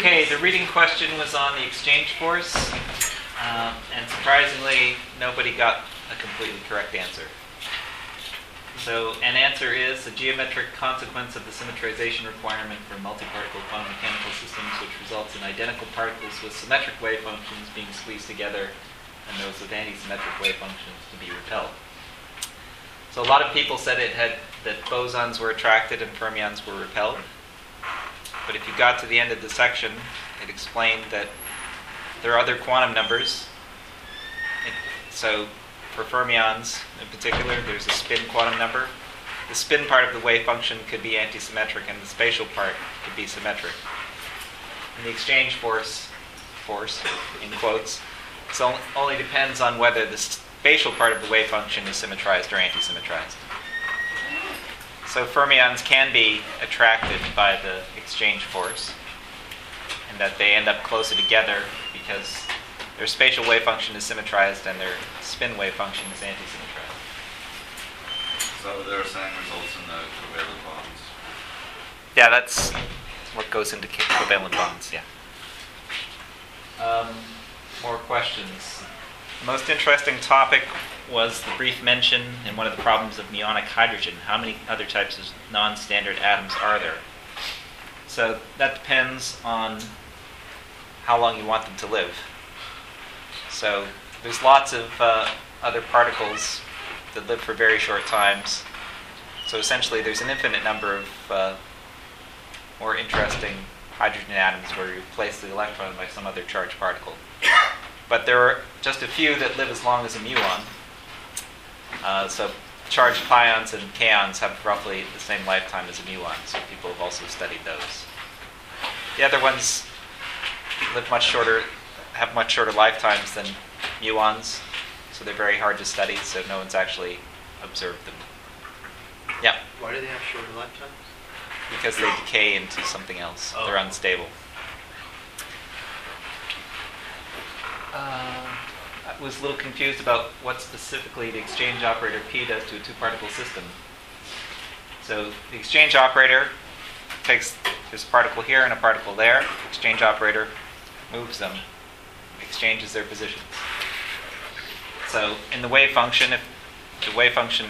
Okay, the reading question was on the exchange force, and surprisingly, nobody got a completely correct answer. So an answer is the geometric consequence of the symmetrization requirement for multi-particle quantum mechanical systems, which results in identical particles with symmetric wave functions being squeezed together and those with anti-symmetric wave functions to be repelled. So a lot of people said it had that bosons were attracted and fermions were repelled. But if you got to the end of the section, it explained that there are other quantum numbers. So for fermions in particular, there's a spin quantum number. The spin part of the wave function could be antisymmetric, and the spatial part could be symmetric. And the exchange force, in quotes, only depends on whether the spatial part of the wave function is symmetrized or antisymmetrized. So fermions can be attracted by the exchange force, and that they end up closer together because their spatial wave function is symmetrized and their spin wave function is antisymmetrized. So they're saying results in the covalent bonds. Yeah, that's what goes into covalent bonds. Yeah. More questions. The most interesting topic was the brief mention in one of the problems of muonic hydrogen. How many other types of non-standard atoms are there? So that depends on how long you want them to live. So there's lots of other particles that live for very short times. So essentially there's an infinite number of more interesting hydrogen atoms where you replace the electron by some other charged particle. But there are just a few that live as long as a muon. So charged pions and kaons have roughly the same lifetime as a muon, so people have also studied those. The other ones live much shorter, have much shorter lifetimes than muons, so they're very hard to study, so no one's actually observed them. Yeah? Why do they have shorter lifetimes? Because they decay into something else. Oh. They're unstable. I was a little confused about what specifically the exchange operator P does to a two-particle system. So the exchange operator takes this particle here and a particle there. The exchange operator moves them, exchanges their positions. So in the wave function, if the wave function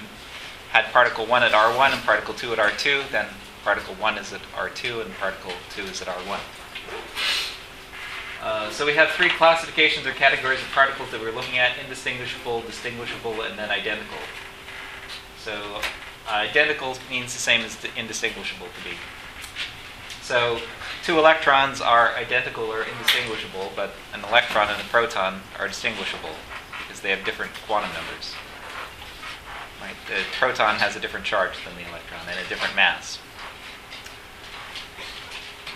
had particle 1 at R1 and particle 2 at R2, then particle 1 is at R2 and particle 2 is at R1. So we have three classifications or categories of particles that we're looking at: indistinguishable, distinguishable, and then identical. So identical means the same as indistinguishable to be. So two electrons are identical or indistinguishable, but an electron and a proton are distinguishable because they have different quantum numbers. Right? The proton has a different charge than the electron and a different mass.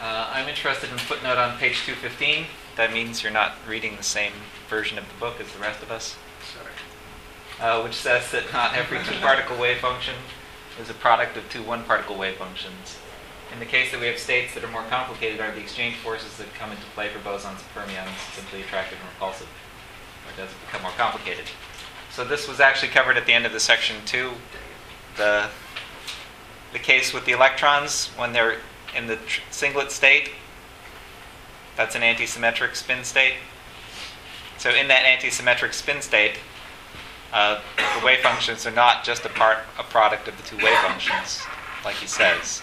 I'm interested in footnote on page 215. That means you're not reading the same version of the book as the rest of us. Sorry. Which says that not every two-particle wave function is a product of 2 one-particle wave functions. In the case that we have states that are more complicated are the exchange forces that come into play for bosons and fermions, simply attractive and repulsive, or does it become more complicated? So this was actually covered at the end of the section 2. The case with the electrons, when they're in the singlet state, that's an antisymmetric spin state. So in that antisymmetric spin state, the wave functions are not just a product of the two wave functions, like he says.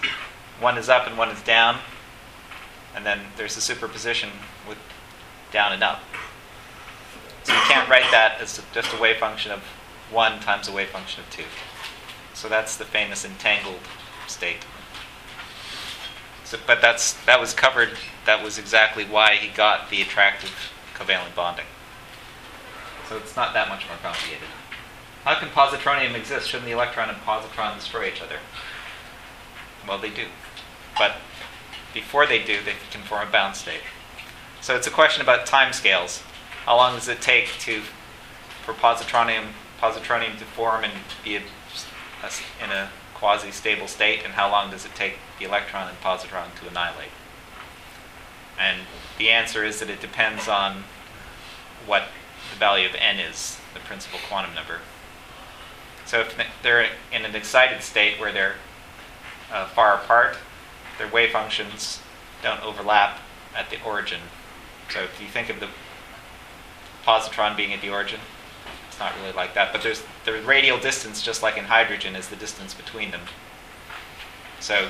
One is up and one is down, and then there's a superposition with down and up. So you can't write that as just a wave function of 1 times a wave function of 2. So that's the famous entangled state. So, but that was covered. That was exactly why he got the attractive covalent bonding. So it's not that much more complicated. How can positronium exist? Shouldn't the electron and positron destroy each other? Well, they do. But before they do, they can form a bound state. So it's a question about time scales. How long does it take for positronium to form and be in a quasi-stable state, and how long does it take the electron and positron to annihilate? And the answer is that it depends on what the value of n is, the principal quantum number. So if they're in an excited state where they're far apart, their wave functions don't overlap, at the origin. So if you think of the positron being at the origin, it's not really like that. But there's the radial distance, just like in hydrogen, is the distance between them. So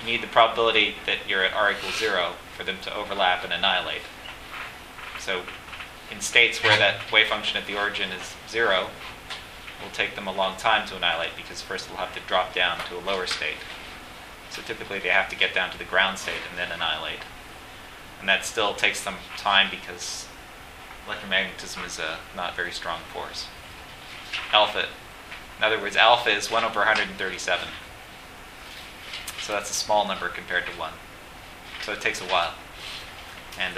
you need the probability that you're at r = 0 for them to overlap and annihilate. So in states where that wave function at the origin is 0, it will take them a long time to annihilate, because first they'll have to drop down to a lower state. So typically they have to get down to the ground state and then annihilate. And that still takes them time, because electromagnetism is a not very strong force. Alpha, in other words, alpha is 1/137. So that's a small number compared to 1. So it takes a while. And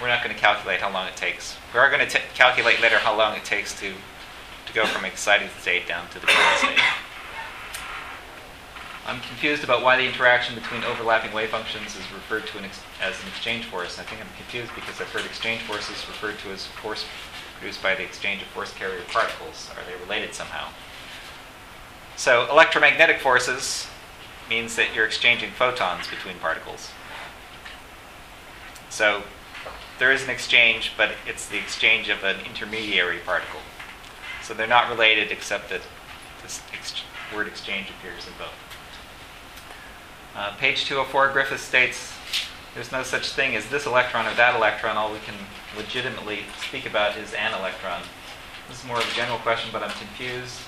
we're not going to calculate how long it takes. We are going to calculate later how long it takes to go from excited state down to the ground state. I'm confused about why the interaction between overlapping wave functions is referred to as an exchange force. I think I'm confused because I've heard exchange forces referred to as force produced by the exchange of force carrier particles. Are they related somehow? So electromagnetic forces means that you're exchanging photons between particles. So there is an exchange, but it's the exchange of an intermediary particle. So they're not related, except that this word exchange appears in both. Page 204, Griffiths states, there's no such thing as this electron or that electron. All we can legitimately speak about is an electron. This is more of a general question, but I'm confused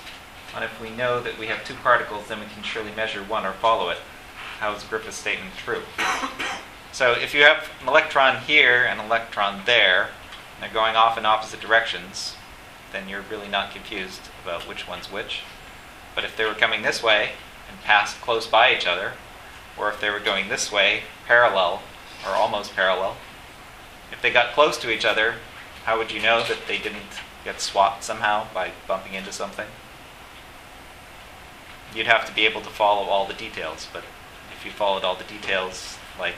on if we know that we have two particles, then we can surely measure one or follow it. How is Griffiths' statement true? So if you have an electron here and an electron there, and they're going off in opposite directions, then you're really not confused about which one's which. But if they were coming this way and passed close by each other, or if they were going this way, parallel, or almost parallel. If they got close to each other, how would you know that they didn't get swapped somehow by bumping into something? You'd have to be able to follow all the details, but if you followed all the details, like,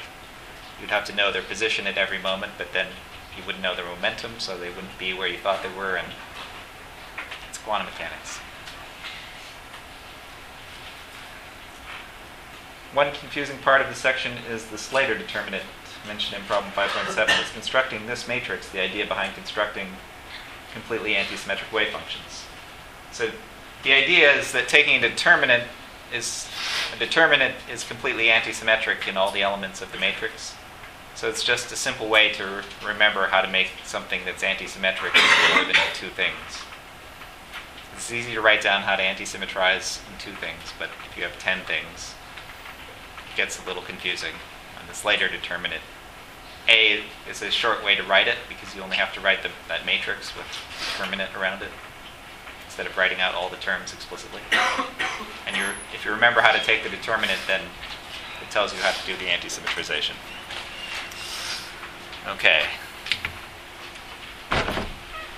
you'd have to know their position at every moment, but then you wouldn't know their momentum, so they wouldn't be where you thought they were, and it's quantum mechanics. One confusing part of the section is the Slater determinant mentioned in problem 5.7 is constructing this matrix, the idea behind constructing completely anti-symmetric wave functions. So the idea is that taking a determinant is completely anti-symmetric in all the elements of the matrix. So it's just a simple way to remember how to make something that's anti-symmetric more than two things. It's easy to write down how to anti-symmetrize in two things, but if you have 10 things, gets a little confusing. And the Slater determinant, A, is a short way to write it, because you only have to write that matrix with determinant around it, instead of writing out all the terms explicitly. And if you remember how to take the determinant, then it tells you how to do the anti-symmetrization. Okay.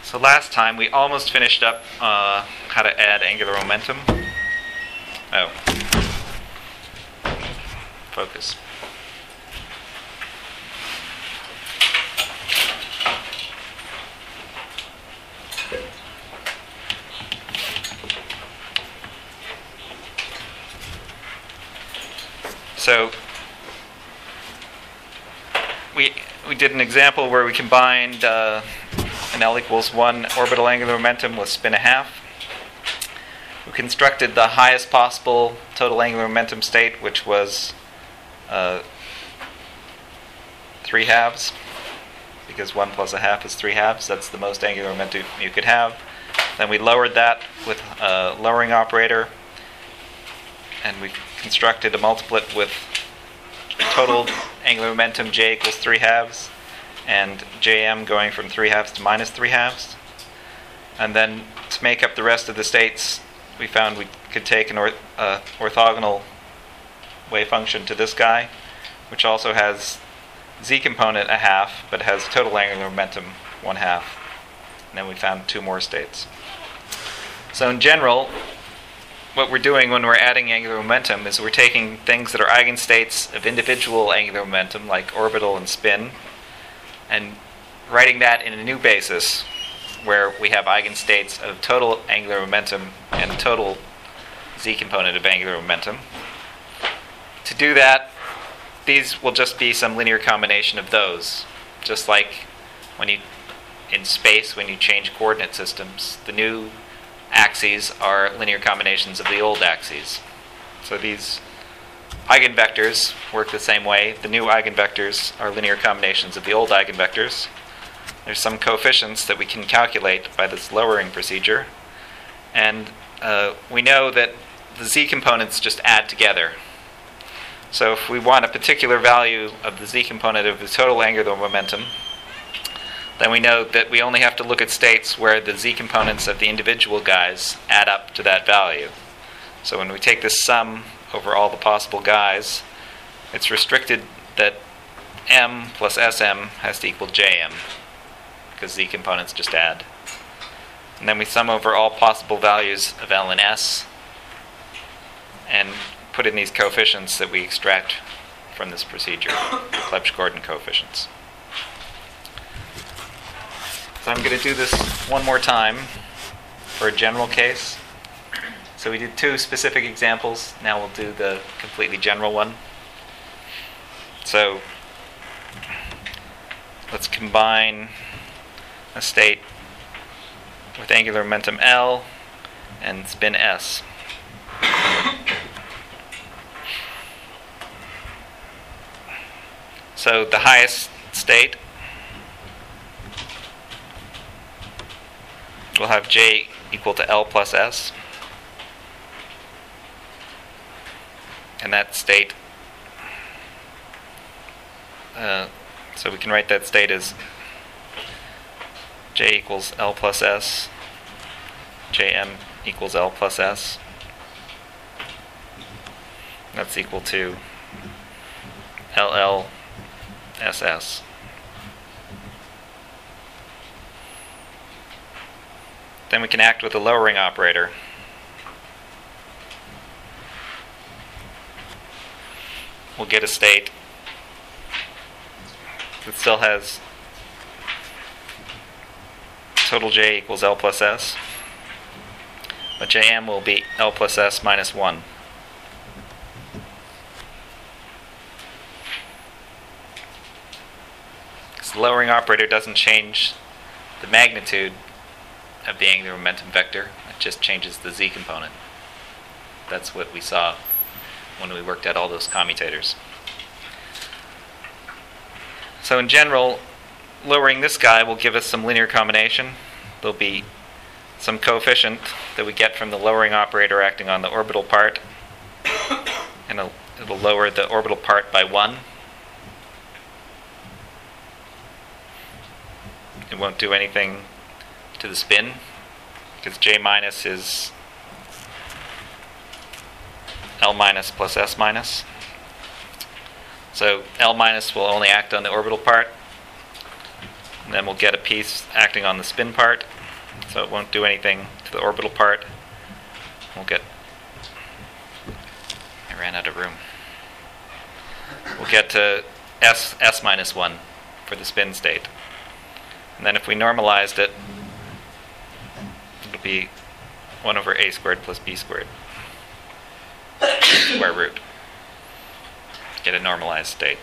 So last time, we almost finished up how to add angular momentum. Focus. So we did an example where we combined an L=1 orbital angular momentum with spin 1/2. We constructed the highest possible total angular momentum state, which was 3/2, because 1 + 1/2 is 3/2. That's the most angular momentum you could have. Then we lowered that with a lowering operator, and we constructed a multiplet with total angular momentum j = 3/2, and jm going from 3/2 to -3/2. And then to make up the rest of the states, we found we could take an orthogonal wave function to this guy, which also has z component 1/2, but has total angular momentum 1/2. And then we found two more states. So in general, what we're doing when we're adding angular momentum is we're taking things that are eigenstates of individual angular momentum, like orbital and spin, and writing that in a new basis, where we have eigenstates of total angular momentum and total z component of angular momentum. To do that, these will just be some linear combination of those. Just like when you, in space, when you change coordinate systems, the new axes are linear combinations of the old axes. So these eigenvectors work the same way. The new eigenvectors are linear combinations of the old eigenvectors. There's some coefficients that we can calculate by this lowering procedure. And we know that the z components just add together. So if we want a particular value of the z component of the total angular momentum, then we know that we only have to look at states where the z components of the individual guys add up to that value. So when we take this sum over all the possible guys, it's restricted that m plus sm has to equal jm, because z components just add. And then we sum over all possible values of L and S and put in these coefficients that we extract from this procedure, the Clebsch-Gordan coefficients. So I'm going to do this one more time for a general case. So we did two specific examples. Now we'll do the completely general one. So let's combine a state with angular momentum L and spin S. So the highest state will have J equal to L plus S. And that state, so we can write that state as J equals L plus S, Jm equals L plus S. That's equal to LL SS. Then we can act with a lowering operator. We'll get a state that still has total J equals L plus S, but Jm will be L plus S minus 1. Because the lowering operator doesn't change the magnitude of the angular momentum vector, it just changes the z component. That's what we saw when we worked out all those commutators. So in general, lowering this guy will give us some linear combination. There'll be some coefficient that we get from the lowering operator acting on the orbital part, and it'll lower the orbital part by 1. It won't do anything to the spin, because J minus is L minus plus S minus. So L minus will only act on the orbital part. And then we'll get a piece acting on the spin part, so it won't do anything to the orbital part. I ran out of room. We'll get to S minus 1 for the spin state. And then if we normalized it, it'll be 1 over a squared plus b squared, square root. Get a normalized state.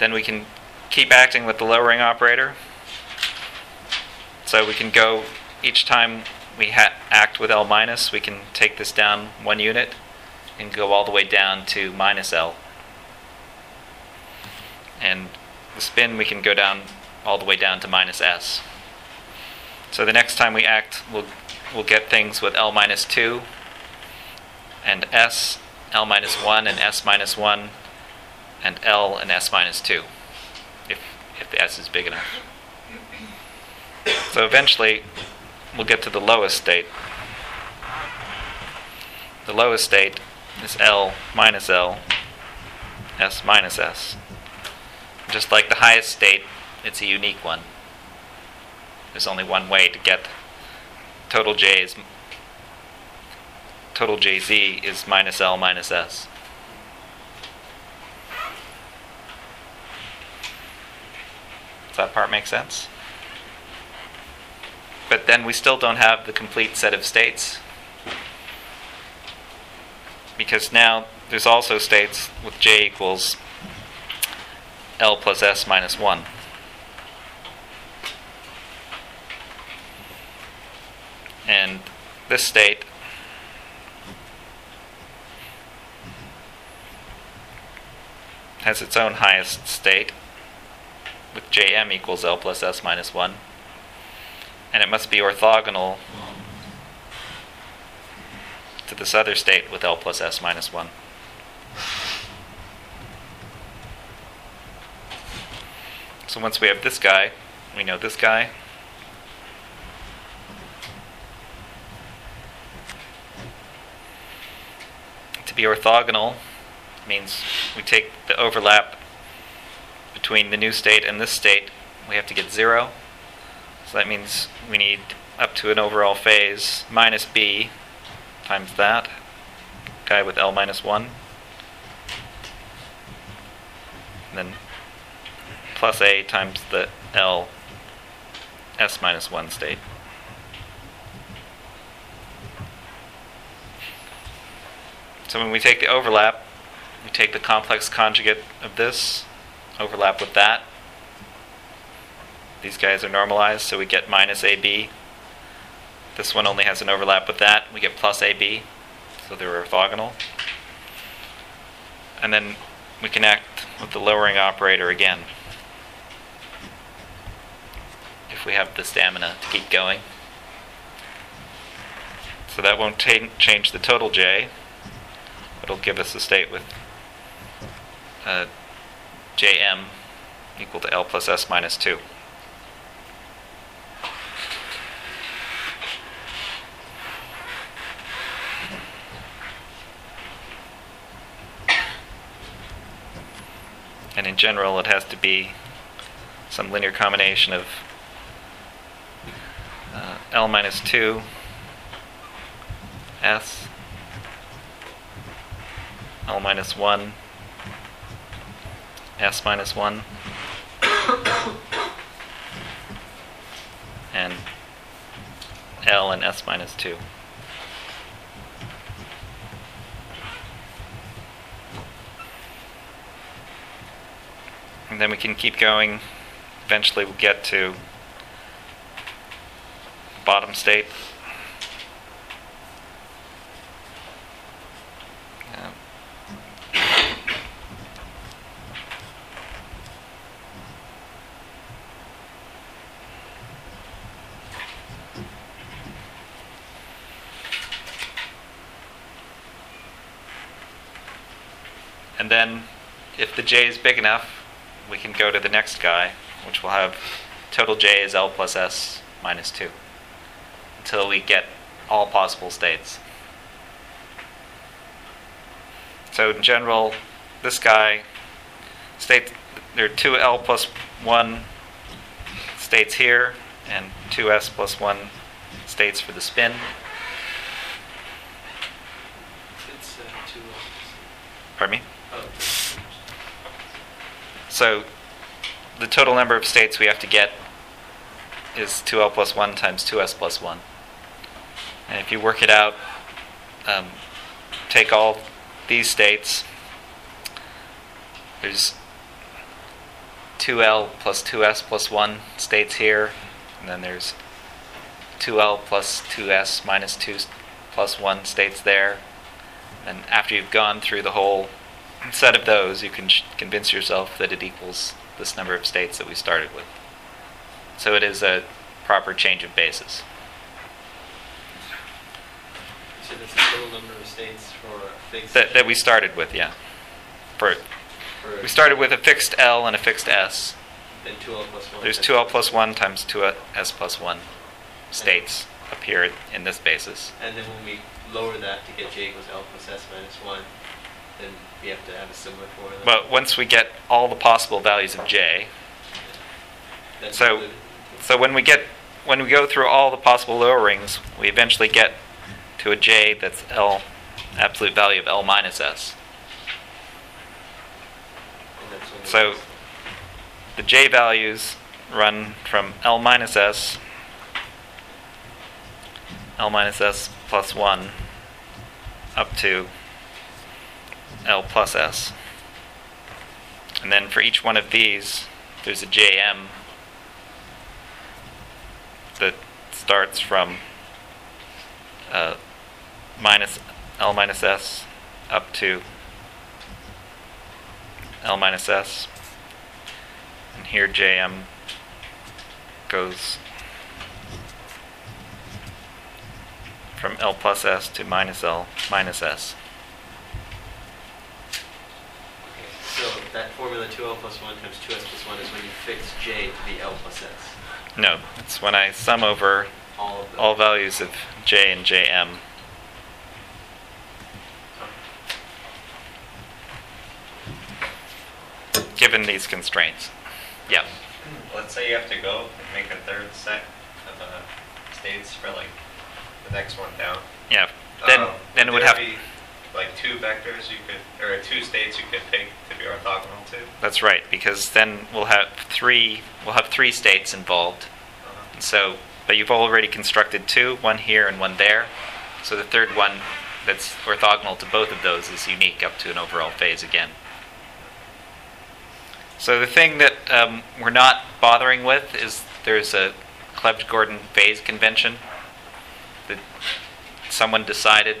Then we can keep acting with the lowering operator. So we can go, each time we act with L minus, we can take this down 1 unit and go all the way down to minus L. And the spin, we can go down all the way down to minus S. So the next time we act, we'll get things with L minus 2 and S, L minus 1 and S minus 1, and L and S minus 2, if the S is big enough. So eventually, we'll get to the lowest state. The lowest state is L, S minus S. Just like the highest state, it's a unique one. There's only one way to get total J's. Total Jz is minus L minus S. Does that part make sense? But then we still don't have the complete set of states. because now there's also states with J equals L plus S minus 1. And this state has its own highest state with Jm equals L plus S minus 1. And it must be orthogonal to this other state with L plus S minus 1. So once we have this guy, we know this guy. To be orthogonal means we take the overlap between the new state and this state. We have to get 0. So that means we need up to an overall phase minus B times that guy with L minus 1. And then plus A times the L S minus 1 state. So when we take the overlap, we take the complex conjugate of this, overlap with that. These guys are normalized, so we get minus AB. This one only has an overlap with that. We get plus AB, so they're orthogonal. And then we connect with the lowering operator again, if we have the stamina to keep going. So that won't change the total J. It'll give us a state with Jm equal to L plus S minus 2. And in general, it has to be some linear combination of L minus 2, S, L minus 1, S minus 1, and L and S minus 2. And then we can keep going. Eventually we'll get to bottom state. And then if the J is big enough, we can go to the next guy, which will have total J is L plus S minus 2, until we get all possible states. So in general, this guy, there are 2 L plus 1 states here, and 2 S plus 1 states for the spin. It's 2 L. Pardon me? So the total number of states we have to get is 2L plus 1 times 2S plus 1. And if you work it out, take all these states. There's 2L plus 2S plus 1 states here. And then there's 2L plus 2S minus 2 plus 1 states there. And after you've gone through the whole set of those, you can convince yourself that it equals this number of states that we started with. So it is a proper change of basis. So that's the total number of states for a fixed that we started with, yeah. We started with a fixed L and a fixed S. Then 2L plus 1. There's 2L plus 1 times 2S plus 1 states appear in this basis. And then when we lower that to get J equals L plus S minus 1, then we have to have a similar formula. But once we get all the possible values of J, so when we go through all the possible lowerings, we eventually get to a J that's L, absolute value of L minus S. So the J values run from L minus S plus 1, up to plus S. And then for each one of these, there's a JM that starts from minus L minus S up to L minus S. And here JM goes from L plus S to minus L minus S. So that formula 2L plus 1 times 2S plus 1 is when you fix J to the L plus S? No, it's when I sum over all values of J and JM. Oh. Given these constraints. Yeah? Let's say you have to go and make a third set of states for like the next one down. Yeah. Then it would have... like two vectors you could, or two states you could pick to be orthogonal to. That's right, because then we'll have three states involved. Uh-huh. So, but you've already constructed two, one here and one there. So the third one that's orthogonal to both of those is unique up to an overall phase again. So the thing that we're not bothering with is there's a Clebsch-Gordan phase convention that someone decided.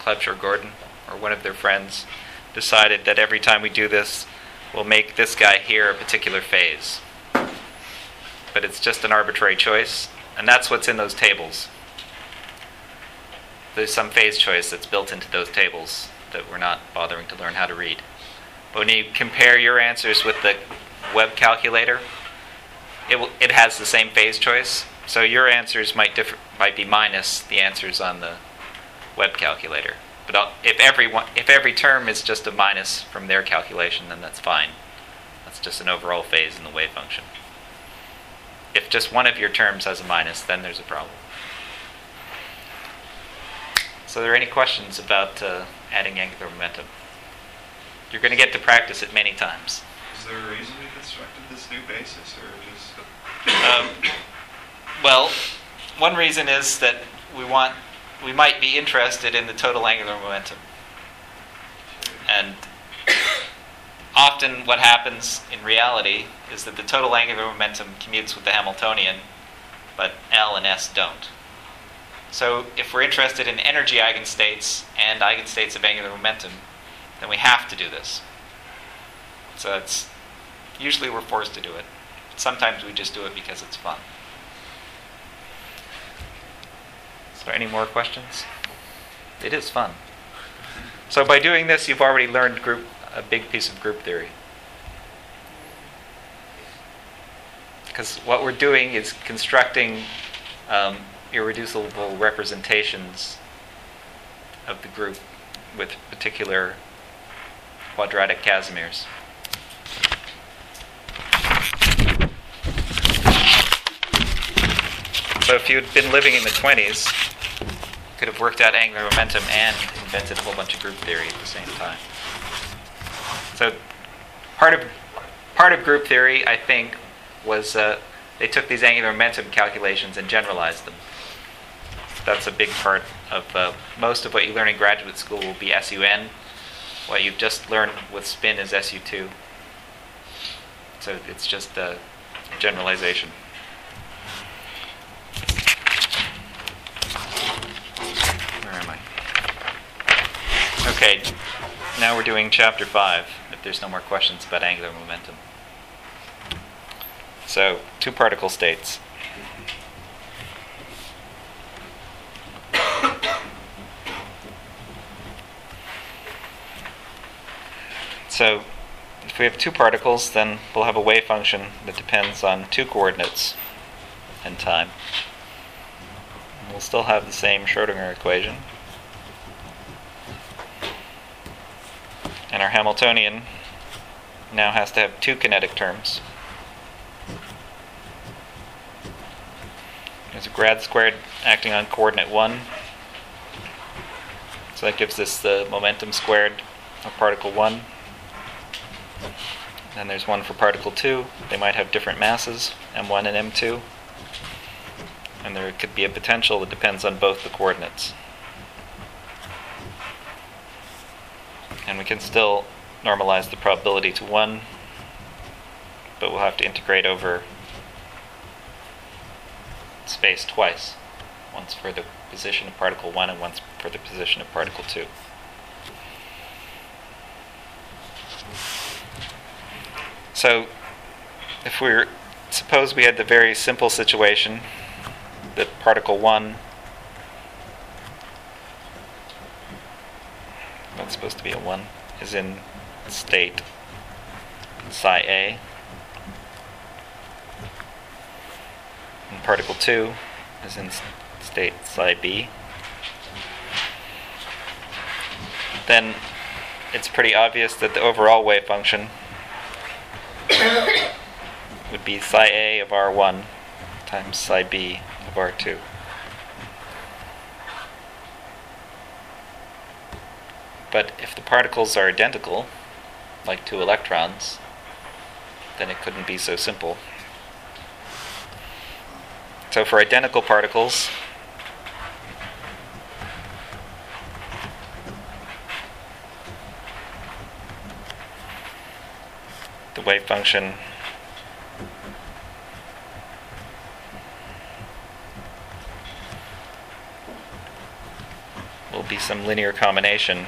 Clebsch-Gordan, or one of their friends, decided that every time we do this, we'll make this guy here a particular phase. But it's just an arbitrary choice, and that's what's in those tables. There's some phase choice that's built into those tables that we're not bothering to learn how to read. But when you compare your answers with the web calculator, it has the same phase choice, so your answers might be minus the answers on the web calculator. But if every term is just a minus from their calculation, then that's fine. That's just an overall phase in the wave function. If just one of your terms has a minus, then there's a problem. So are there any questions about adding angular momentum? You're going to get to practice it many times. Is there a reason you constructed this new basis, or just... well, one reason is that we might be interested in the total angular momentum. And often what happens in reality is that the total angular momentum commutes with the Hamiltonian, but L and S don't. So if we're interested in energy eigenstates and eigenstates of angular momentum, then we have to do this. So it's usually we're forced to do it. Sometimes we just do it because it's fun. Are there any more questions? It is fun. So by doing this, you've already learned a big piece of group theory. Because what we're doing is constructing irreducible representations of the group with particular quadratic Casimirs. So if you'd been living in the 20s, you could have worked out angular momentum and invented a whole bunch of group theory at the same time. So part of group theory, I think, was they took these angular momentum calculations and generalized them. That's a big part of most of what you learn in graduate school will be SUN. What you've just learned with spin is SU2. So it's just generalization. Okay, now we're doing Chapter 5, if there's no more questions about angular momentum. So, two particle states. So, if we have two particles, then we'll have a wave function that depends on two coordinates and time. And we'll still have the same Schrödinger equation. And our Hamiltonian now has to have two kinetic terms. There's a grad squared acting on coordinate 1. So that gives us the momentum squared of particle 1. Then there's one for particle 2. They might have different masses, M1 and M2. And there could be a potential that depends on both the coordinates. and we can still normalize the probability to 1, but we'll have to integrate over space twice, once for the position of particle 1 and once for the position of particle 2. So if we were, suppose we had the very simple situation that particle 1, that's supposed to be a 1, is in state psi A, and particle 2 is in state psi B, then it's pretty obvious that the overall wave function would be psi A of R1 times psi B of R2. But if the particles are identical, like 2 electrons, then it couldn't be so simple. So for identical particles, the wave function will be some linear combination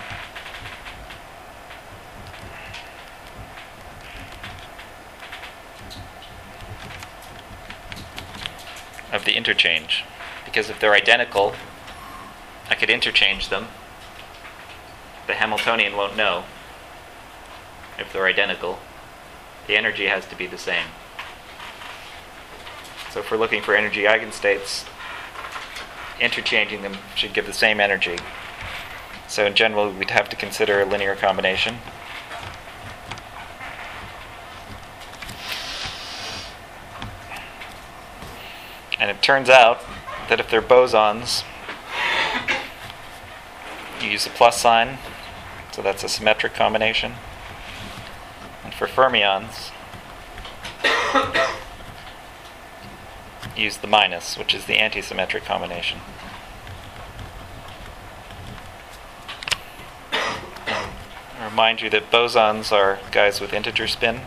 of the interchange, because if they're identical, I could interchange them. The Hamiltonian won't know if they're identical. The energy has to be the same. So if we're looking for energy eigenstates, interchanging them should give the same energy. So in general, we'd have to consider a linear combination. And it turns out that if they're bosons, you use a plus sign, so that's a symmetric combination. And for fermions, use the minus, which is the antisymmetric combination. I remind you that bosons are guys with integer spin.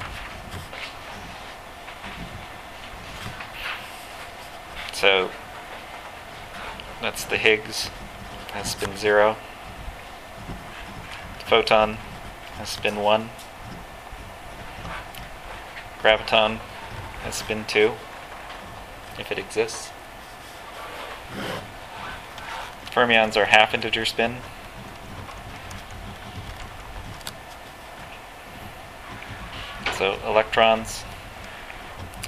So that's the Higgs, has spin 0. The photon has spin 1. Graviton has spin 2, if it exists. Fermions are half integer spin. So electrons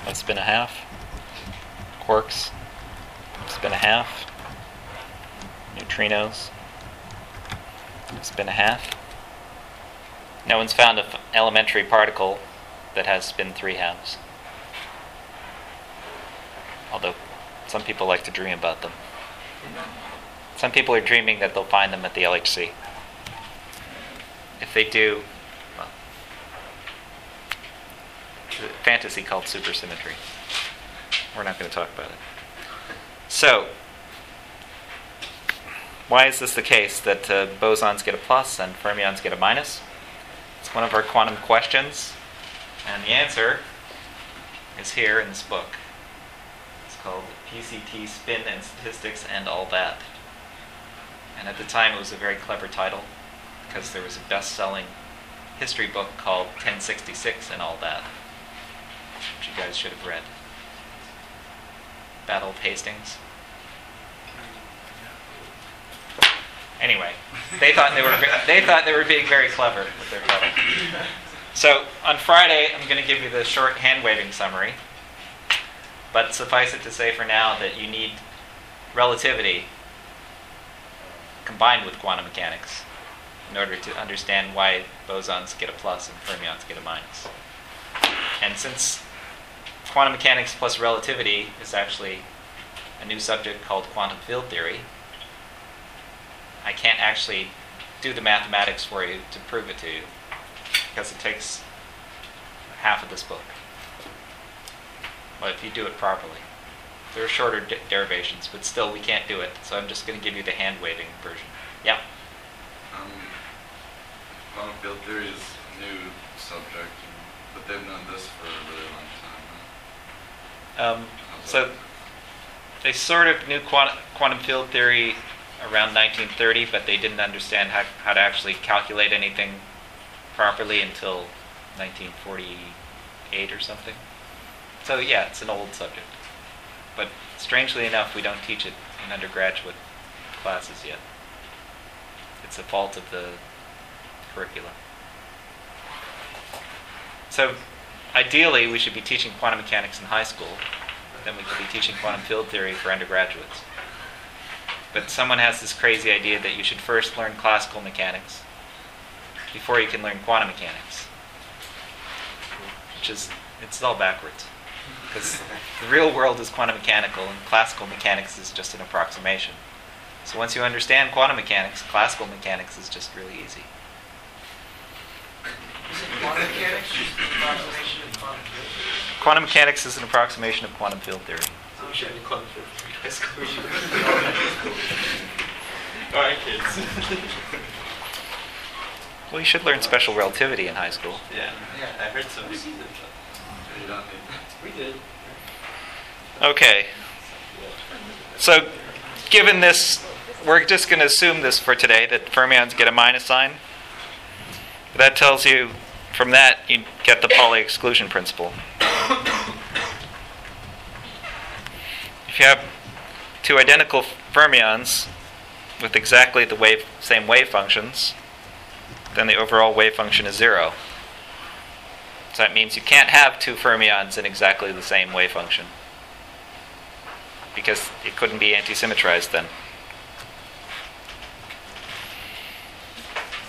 have spin 1/2. Quarks spin 1/2, neutrinos spin 1/2. No one's found an elementary particle that has spin 3/2, although some people like to dream about them. Some people are dreaming that they'll find them at the LHC. If they do, well, it's a fantasy called supersymmetry. We're not going to talk about it. So, why is this the case that bosons get a plus and fermions get a minus? It's one of our quantum questions, and the answer is here in this book. It's called PCT Spin and Statistics and All That. And at the time it was a very clever title, because there was a best-selling history book called 1066 and All That, which you guys should have read. Battle of Hastings. Anyway, they thought they were being very clever with their title. So on Friday, I'm going to give you the short hand-waving summary. But suffice it to say for now that you need relativity combined with quantum mechanics in order to understand why bosons get a plus and fermions get a minus. And since quantum mechanics plus relativity is actually a new subject called quantum field theory, I can't actually do the mathematics for you to prove it to you, because it takes half of this book. But if you do it properly, there are shorter derivations, but still we can't do it, so I'm just going to give you the hand-waving version. Yeah? quantum field theory is a new subject, but they've known this for a really long time. Huh? So they sort of knew quantum field theory around 1930, but they didn't understand how to actually calculate anything properly until 1948 or something. So yeah, it's an old subject. But strangely enough, we don't teach it in undergraduate classes yet. It's a fault of the curriculum. So ideally, we should be teaching quantum mechanics in high school. Then we could be teaching quantum field theory for undergraduates. But someone has this crazy idea that you should first learn classical mechanics before you can learn quantum mechanics, which is, it's all backwards. Because the real world is quantum mechanical, and classical mechanics is just an approximation. So once you understand quantum mechanics, classical mechanics is just really easy. Is it quantum mechanics just an approximation of quantum field theory? Quantum mechanics is an approximation of quantum field theory. So we should have quantum field theory in high school. All right, kids. Well, you should learn special relativity in high school. Yeah, I heard some. We did. Okay. So, given this, we're just going to assume this for today, that fermions get a minus sign. That tells you, from that, you get the Pauli exclusion principle. If you have two identical fermions with exactly the same wave functions, then the overall wave function is 0. So that means you can't have two fermions in exactly the same wave function, because it couldn't be anti-symmetrized then.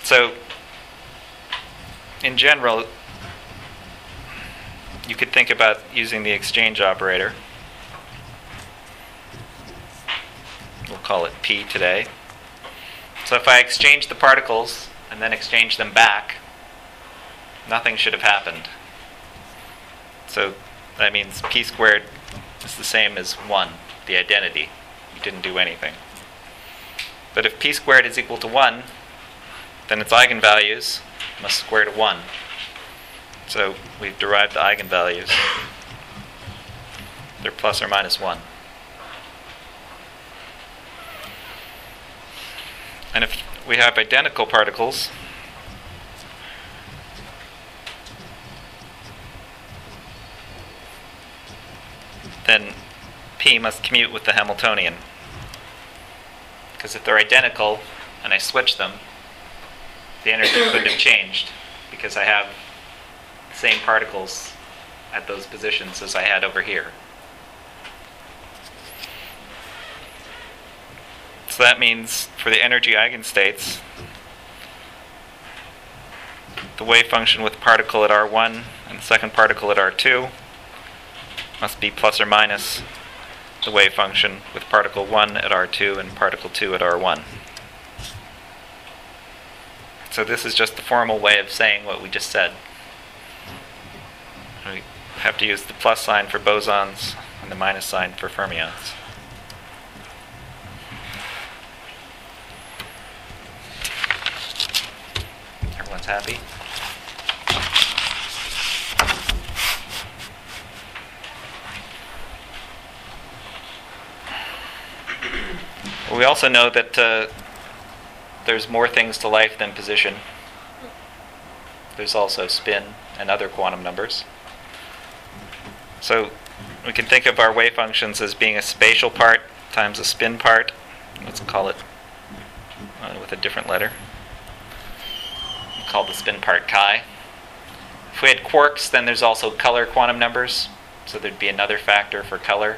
So, in general, you could think about using the exchange operator. We'll call it P today. So if I exchange the particles and then exchange them back, nothing should have happened. So that means p squared is the same as 1, the identity. You didn't do anything. But if p squared is equal to 1, then its eigenvalues must square to 1. So we've derived the eigenvalues. They're plus or minus 1. And if we have identical particles, then P must commute with the Hamiltonian. Because if they're identical and I switch them, the energy couldn't have changed, because I have the same particles at those positions as I had over here. So that means for the energy eigenstates, the wave function with particle at R1 and the second particle at R2 must be plus or minus the wave function with particle 1 at R2 and particle 2 at R1. So this is just the formal way of saying what we just said. We have to use the plus sign for bosons and the minus sign for fermions. Everyone's happy? We also know that there's more things to life than position. There's also spin and other quantum numbers. So we can think of our wave functions as being a spatial part times a spin part. Let's call it with a different letter. We'll call the spin part chi. If we had quarks, then there's also color quantum numbers. So there'd be another factor for color.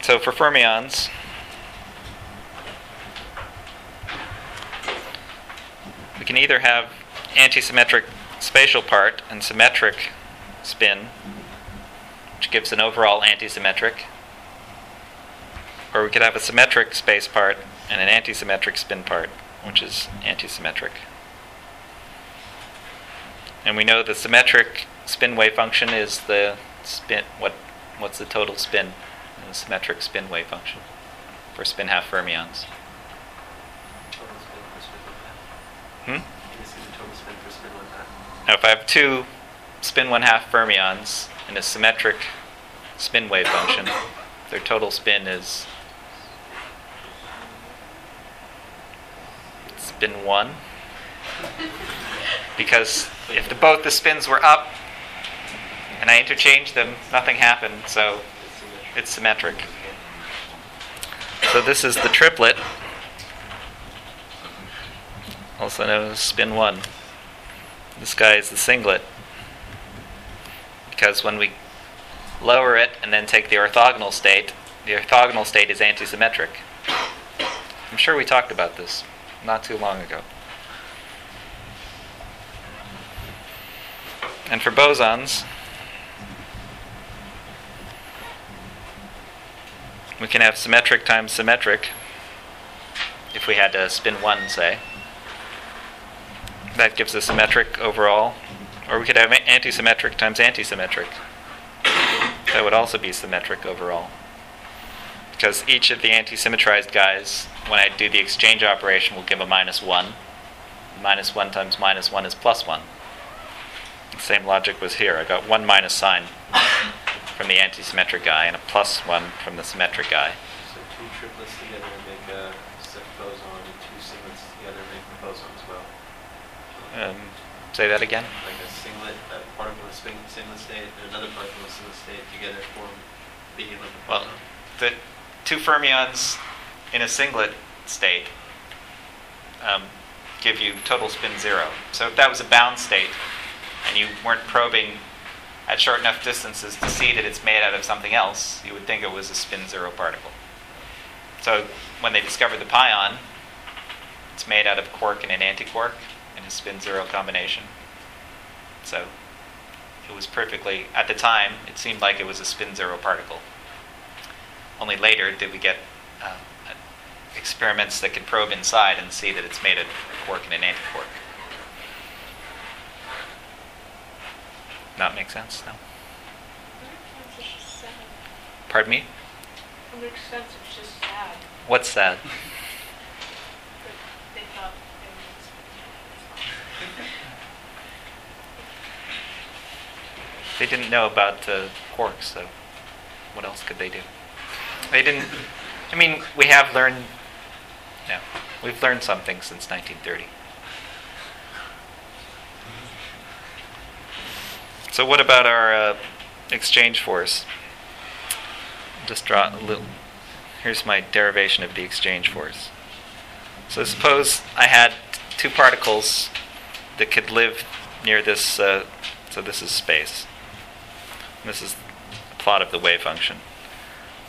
So for fermions, we can either have antisymmetric spatial part and symmetric spin, which gives an overall antisymmetric, or we could have a symmetric space part and an antisymmetric spin part, which is antisymmetric. And we know the symmetric spin wave function is the spin. What's the total spin? The symmetric spin wave function for spin half fermions. This is a total spin for spin 1/2. Now if I have two spin 1/2 fermions in a symmetric spin wave function, their total spin is spin 1. Because if both the spins were up and I interchanged them, nothing happened, so it's symmetric. So this is the triplet, also known as spin 1. This guy is the singlet, because when we lower it and then take the orthogonal state is antisymmetric. I'm sure we talked about this not too long ago. And for bosons, we can have symmetric times symmetric, if we had to spin 1, say. That gives us symmetric overall. Or we could have antisymmetric times antisymmetric. That would also be symmetric overall. Because each of the anti-symmetrized guys, when I do the exchange operation, will give a -1. -1 times -1 is +1. The same logic was here. I got one minus sign from the anti-symmetric guy and a +1 from the symmetric guy. So two triplets together make a boson, and two singlets together make a boson as well. Say that again? Like a singlet, a part of a singlet state and another part of a singlet state together form being like a boson. Well, the two fermions in a singlet state give you total spin 0. So if that was a bound state and you weren't probing at short enough distances to see that it's made out of something else, you would think it was a spin 0 particle. So when they discovered the pion, it's made out of a quark and an antiquark in a spin 0 combination. So it was perfectly, at the time, it seemed like it was a spin 0 particle. Only later did we get experiments that could probe inside and see that it's made out of a quark and an antiquark. Not make sense, no. Pardon me? It makes sense, it's just sad. What's sad? They didn't know about quarks, so what else could they do? They didn't, I mean, we have learned, no, we've learned something since 1930. So what about our exchange force? Just draw a little. Here's my derivation of the exchange force. So suppose I had two particles that could live near this. So this is space. This is a plot of the wave function.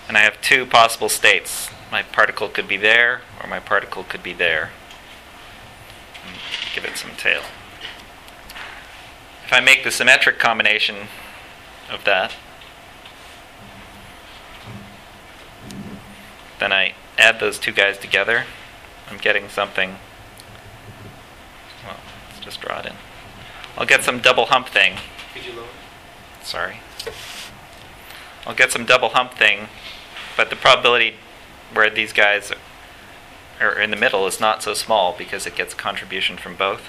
And I have two possible states. My particle could be there, or my particle could be there. Give it some tail. If I make the symmetric combination of that, then I add those two guys together, I'm getting something. Well, let's just draw it in. I'll get some double hump thing. Could you lower? Sorry. I'll get some double hump thing, but the probability where these guys are in the middle is not so small because it gets contribution from both.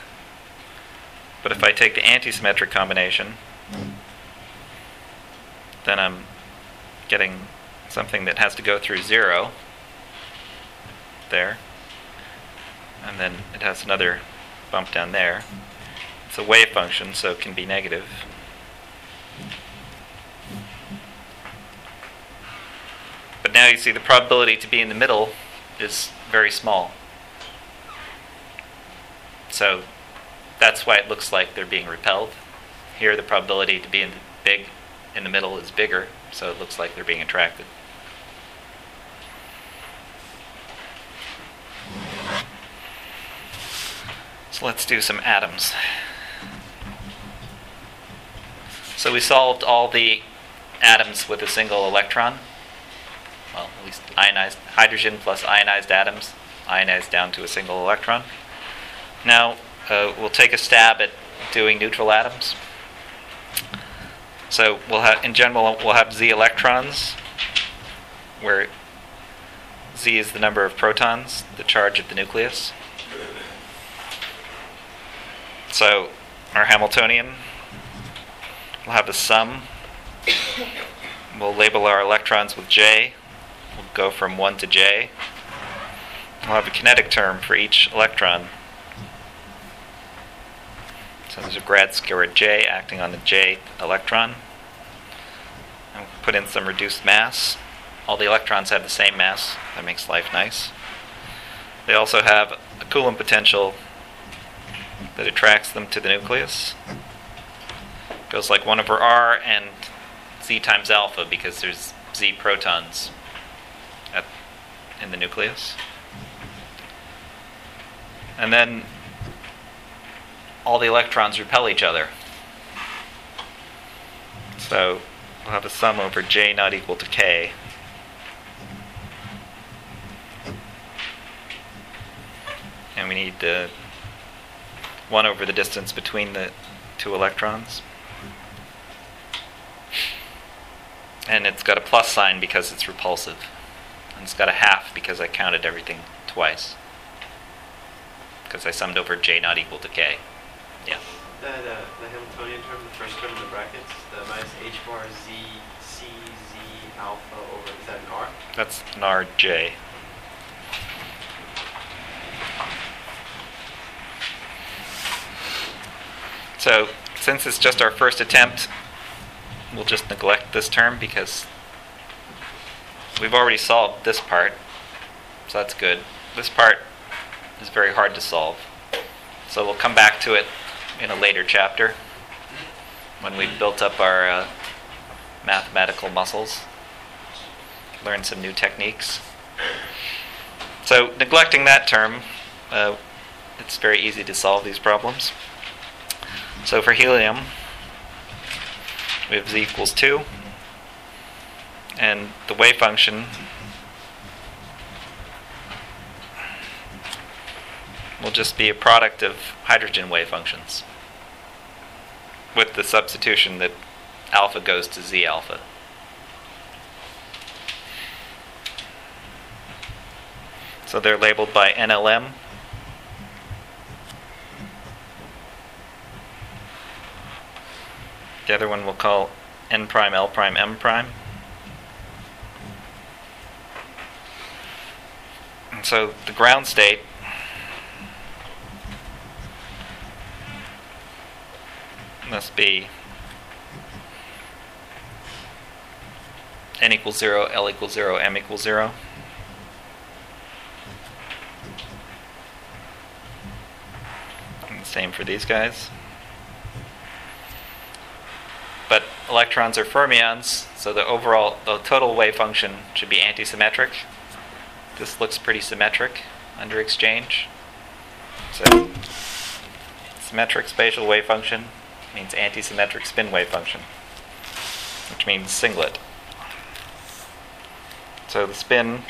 But if I take the anti-symmetric combination, then I'm getting something that has to go through 0 there. And then it has another bump down there. It's a wave function, so it can be negative. But now you see the probability to be in the middle is very small. So that's why it looks like they're being repelled. Here the probability to be in the middle is bigger, so it looks like they're being attracted. So let's do some atoms. So we solved all the atoms with a single electron. Well, at least ionized hydrogen plus ionized atoms, ionized down to a single electron. Now, we'll take a stab at doing neutral atoms. So we'll have, in general, we'll have Z electrons, where Z is the number of protons, the charge of the nucleus. So our Hamiltonian will have the sum. We'll label our electrons with J. We'll go from 1 to J. We'll have a kinetic term for each electron. So there's a grad squared J acting on the J electron. And we'll put in some reduced mass. All the electrons have the same mass. That makes life nice. They also have a Coulomb potential that attracts them to the nucleus. Goes like 1 over R and Z times alpha, because there's Z protons in the nucleus. And then all the electrons repel each other. So we'll have a sum over J not equal to K. And we need 1 over the distance between the two electrons. And it's got a plus sign because it's repulsive. And it's got a half because I counted everything twice. Because I summed over J not equal to K. Yeah. The Hamiltonian term, the first term in the brackets, the minus H bar Z C Z alpha over, is that an R? That's an R J. So since it's just our first attempt, we'll just neglect this term because we've already solved this part, so that's good. This part is very hard to solve, so we'll come back to it in a later chapter when we've built up our mathematical muscles, learn some new techniques. So neglecting that term, it's very easy to solve these problems. So for helium, we have z equals 2, and the wave function will just be a product of hydrogen wave functions with the substitution that alpha goes to z alpha. So they're labeled by NLM. The other one we'll call N prime, L prime, M prime. And so the ground state must be N equals 0, L equals 0, M equals 0. And the same for these guys. But electrons are fermions, so the total wave function should be antisymmetric. This looks pretty symmetric under exchange. So symmetric spatial wave function means antisymmetric spin wave function, which means singlet. So the spin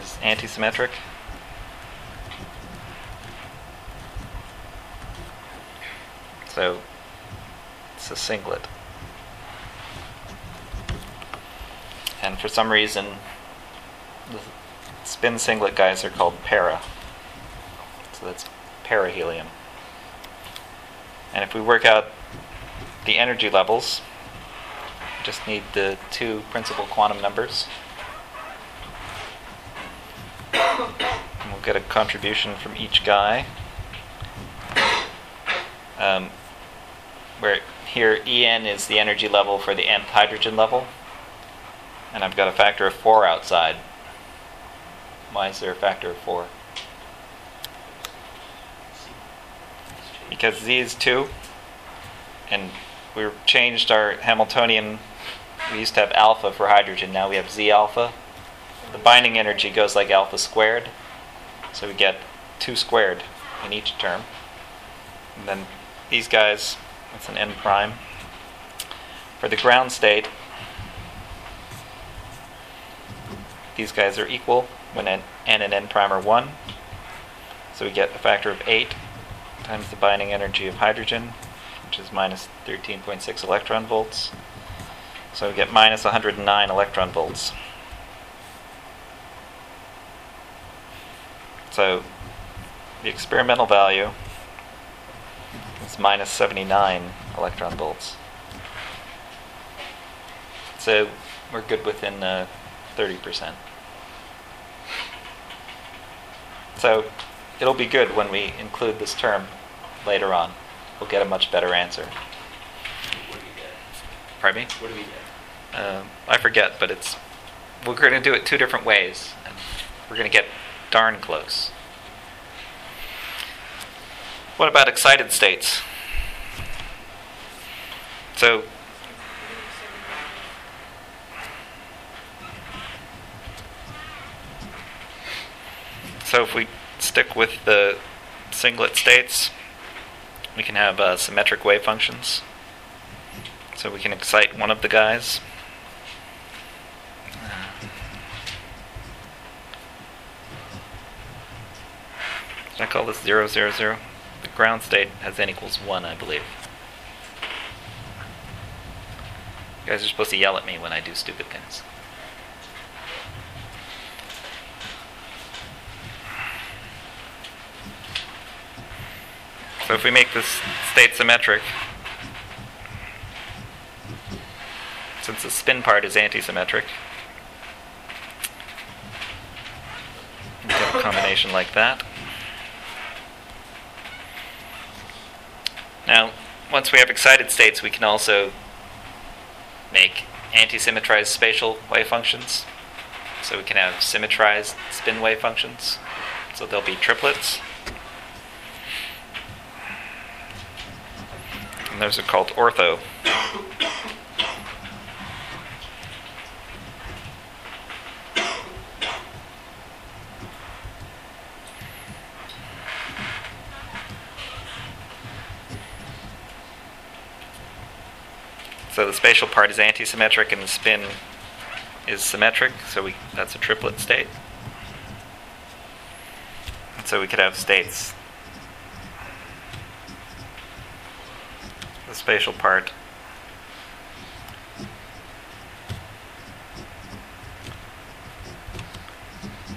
is antisymmetric. So it's a singlet. And for some reason, the spin singlet guys are called para. So that's perihelium. And if we work out the energy levels, we just need the two principal quantum numbers. And we'll get a contribution from each guy. Where here En is the energy level for the nth hydrogen level, and I've got a factor of 4 outside. Why is there a factor of 4? Because Z is 2, and we changed our Hamiltonian. We used to have alpha for hydrogen, now we have Z alpha. The binding energy goes like alpha squared, so we get 2 squared in each term. And then these guys, that's an N prime. For the ground state, these guys are equal when N and N prime are 1. So we get a factor of 8 times the binding energy of hydrogen, which is minus 13.6 electron volts. So we get minus 109 electron volts. So The experimental value is minus 79 electron volts. So we're good within 30%. So it'll be good when we include this term later on. We'll get a much better answer. What do we get? Pardon me? What do we get? I forget, but it's we're going to do it two different ways. And we're going to get darn close. What about excited states? So if we stick with the singlet states, we can have symmetric wave functions. So we can excite one of the guys. Should I call this 0, 0, 0? The ground state has n equals 1, I believe. You guys are supposed to yell at me when I do stupid things. So if we make this state symmetric, since the spin part is anti-symmetric, we have a combination like that. Now, once we have excited states, we can also make anti-symmetrized spatial wave functions. So we can have symmetrized spin wave functions. So they'll be triplets. And those are called ortho. So the spatial part is anti-symmetric and the spin is symmetric, so that's a triplet state. And so we could have states. The spatial part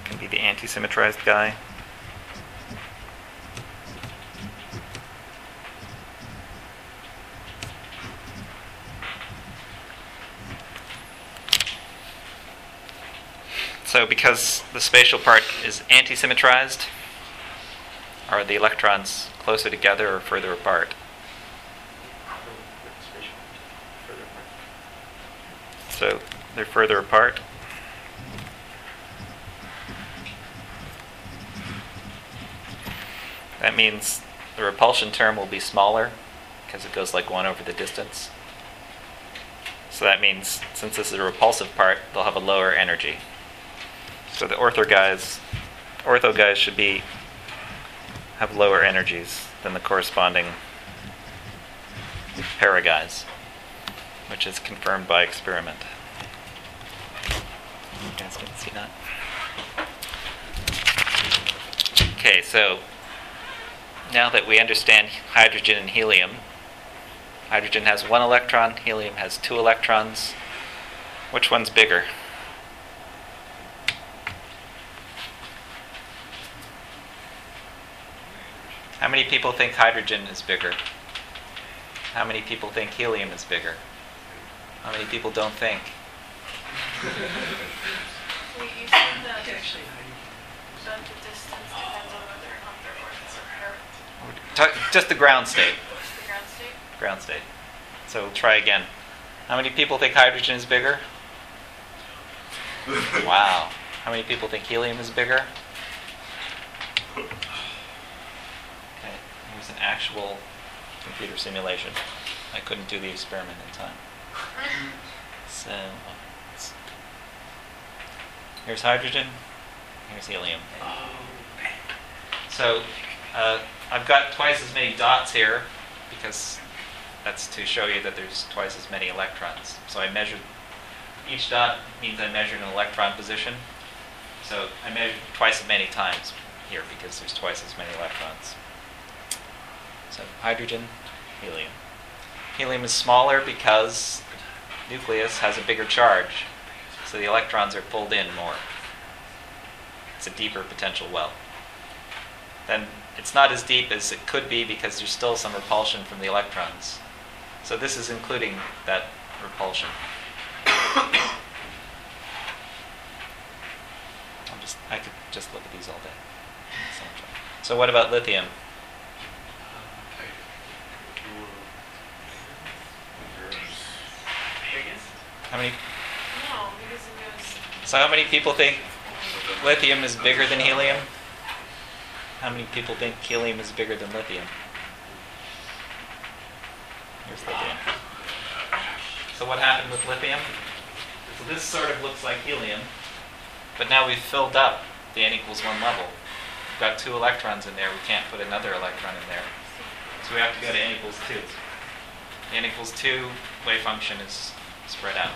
can be the anti-symmetrized guy. So because the spatial part is anti-symmetrized, are the electrons closer together or further apart? So they're further apart. That means the repulsion term will be smaller because it goes like 1 over the distance. So that means since this is a repulsive part, they'll have a lower energy. So the ortho guys should have lower energies than the corresponding para guys, which is confirmed by experiment. You guys can see that. Okay, so now that we understand hydrogen and helium, hydrogen has 1 electron, helium has 2 electrons. Which one's bigger? How many people think hydrogen is bigger? How many people think helium is bigger? How many people don't think? We use that actually. The distance depends on whether or not they're orthos or paras. Just the ground state. The ground state? Ground state. So we'll try again. How many people think hydrogen is bigger? Wow. How many people think helium is bigger? Okay, here's an actual computer simulation. I couldn't do the experiment in time. So here's hydrogen, here's helium. So I've got twice as many dots here because that's to show you that there's twice as many electrons. So I measured each dot means I measured an electron position. So I measured twice as many times here because there's twice as many electrons. So hydrogen, helium. Helium is smaller because the nucleus has a bigger charge, so the electrons are pulled in more. It's a deeper potential well. then it's not as deep as it could be because there's still some repulsion from the electrons. So this is including that repulsion. I could just look at these all day. So what about lithium? How many? No, because it goes. So how many people think lithium is bigger than helium? How many people think helium is bigger than lithium? Here's lithium. So what happened with lithium? So this sort of looks like helium, but now we've filled up the n=1 level. We've got 2 electrons in there. We can't put another electron in there. So we have to go to n=2. The n=2 wave function is spread out.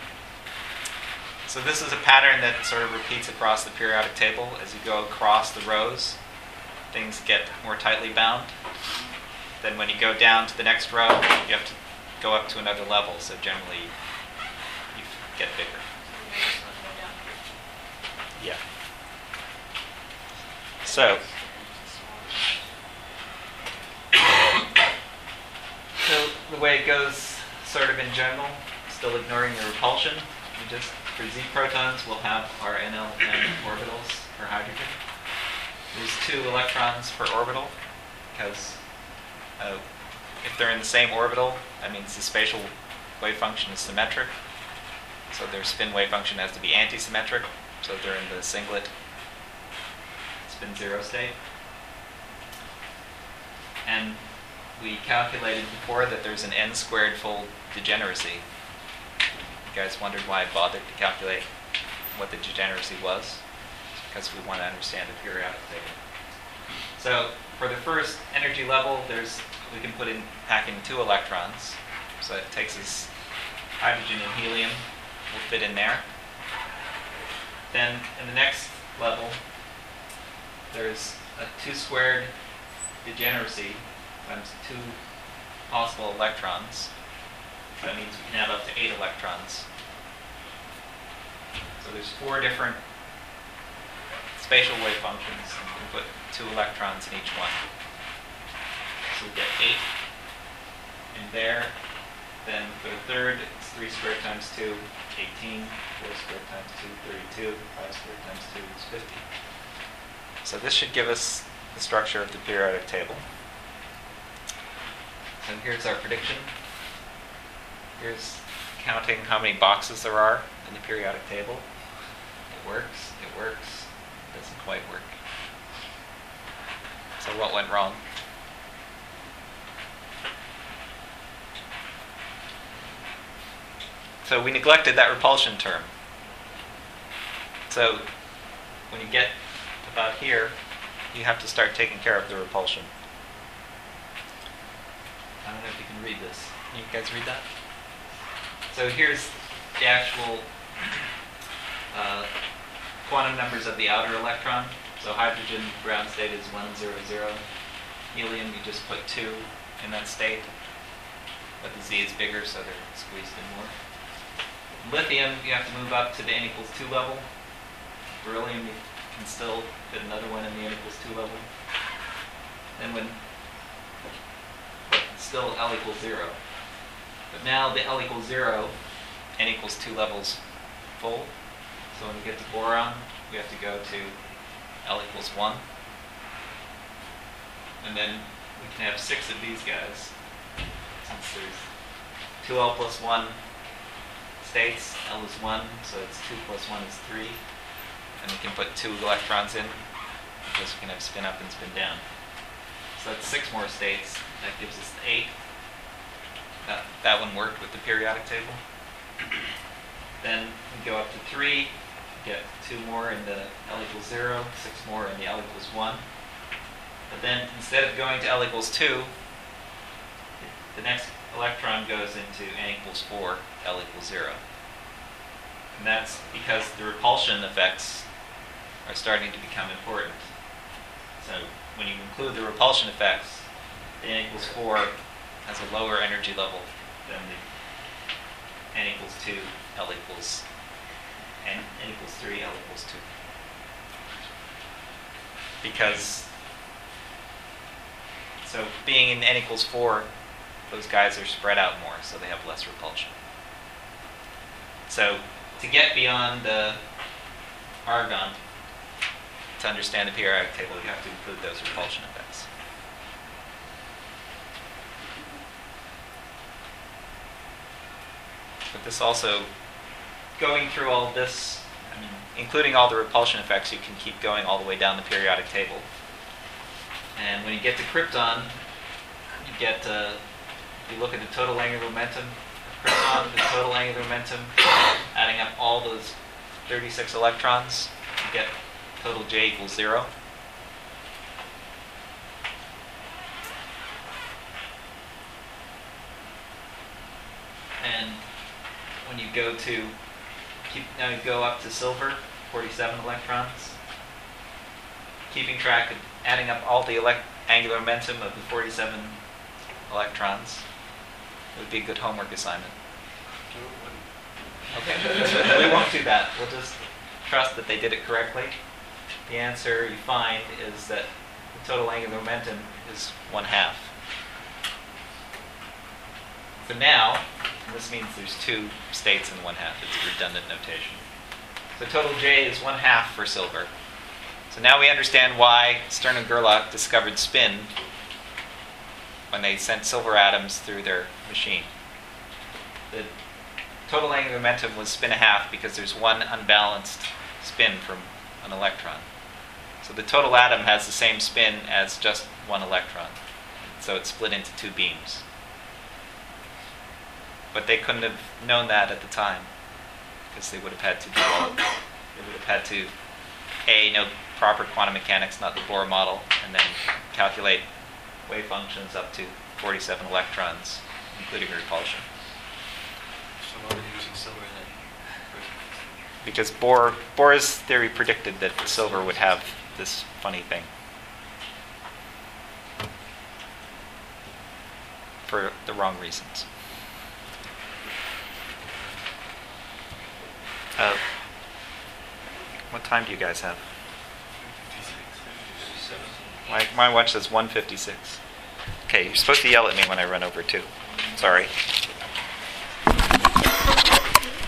So this is a pattern that sort of repeats across the periodic table. As you go across the rows, things get more tightly bound. Then when you go down to the next row, you have to go up to another level. So generally, you get bigger. Yeah. So, the way it goes sort of in general, still ignoring the repulsion, you just, for Z protons, we'll have our NL orbitals for hydrogen. There's 2 electrons per orbital, because if they're in the same orbital, that means the spatial wave function is symmetric. So their spin wave function has to be anti-symmetric. So they're in the singlet spin 0 state. And we calculated before that there's an n²-fold degeneracy. You guys wondered why I bothered to calculate what the degeneracy was? Because we want to understand the periodic table. So for the first energy level, we can pack in 2 electrons. So it takes us hydrogen and helium will fit in there. Then in the next level, there's a 2² degeneracy times 2 possible electrons. That means we can add up to 8 electrons. So there's 4 different spatial wave functions, and we can put 2 electrons in each one. So we get 8 in there. Then for the third, it's 3² times 2, 18. 4² times 2, 32. 5² times 2 is 50. So this should give us the structure of the periodic table. And here's our prediction. Here's counting how many boxes there are in the periodic table. It works, it doesn't quite work. So what went wrong? So we neglected that repulsion term. So when you get about here, you have to start taking care of the repulsion. I don't know if you can read this. Can you guys read that? So here's the actual quantum numbers of the outer electron. So hydrogen ground state is 1, 0, 0. Helium, you just put 2 in that state. But the Z is bigger, so they're squeezed in more. Lithium, you have to move up to the n=2 level. Beryllium, you can still fit another one in the n=2 level. And when still L=0. But now the L=0, n=2 levels full. So when we get to boron, we have to go to L=1. And then we can have 6 of these guys, since there's 2L+1 states. L is 1, so it's 2 + 1 is 3. And we can put 2 electrons in, because we can have spin up and spin down. So that's 6 more states. That gives us 8. That one worked with the periodic table. Then we go up to 3, get 2 more in the L=0, 6 more in the L=1. But then instead of going to L=2, the next electron goes into n=4, L=0. And that's because the repulsion effects are starting to become important. So when you include the repulsion effects, the n=4 has a lower energy level than the n=2, n=3, L=2. Because So being in N equals 4, those guys are spread out more, so they have less repulsion. So to get beyond argon, to understand the periodic table, you have to include those repulsion effects. But this also, going through all this, I mean, including all the repulsion effects, you can keep going all the way down the periodic table. And when you get to krypton, you get you look at the total angular momentum of krypton, the total angular momentum, adding up all those 36 electrons, you get total J equals 0. And when you go to now you go up to silver, 47 electrons. Keeping track of adding up all the angular momentum of the 47 electrons would be a good homework assignment. Okay, we won't do that. We'll just trust that they did it correctly. The answer you find is that the total angular momentum is 1/2. So now, this means there's two states in 1/2. It's a redundant notation. So total J is 1/2 for silver. So now we understand why Stern and Gerlach discovered spin when they sent silver atoms through their machine. The total angular momentum was spin 1/2 because there's one unbalanced spin from an electron. So the total atom has the same spin as just one electron. So it's split into two beams. But they couldn't have known that at the time because they would have had to do all of it. They would have had to, A, know proper quantum mechanics, not the Bohr model, and then calculate wave functions up to 47 electrons, including repulsion. So why were they using silver then? Because Bohr's theory predicted that the silver would have this funny thing for the wrong reasons. What time do you guys have? My watch says 1:56. Okay, you're supposed to yell at me when I run over too. Sorry.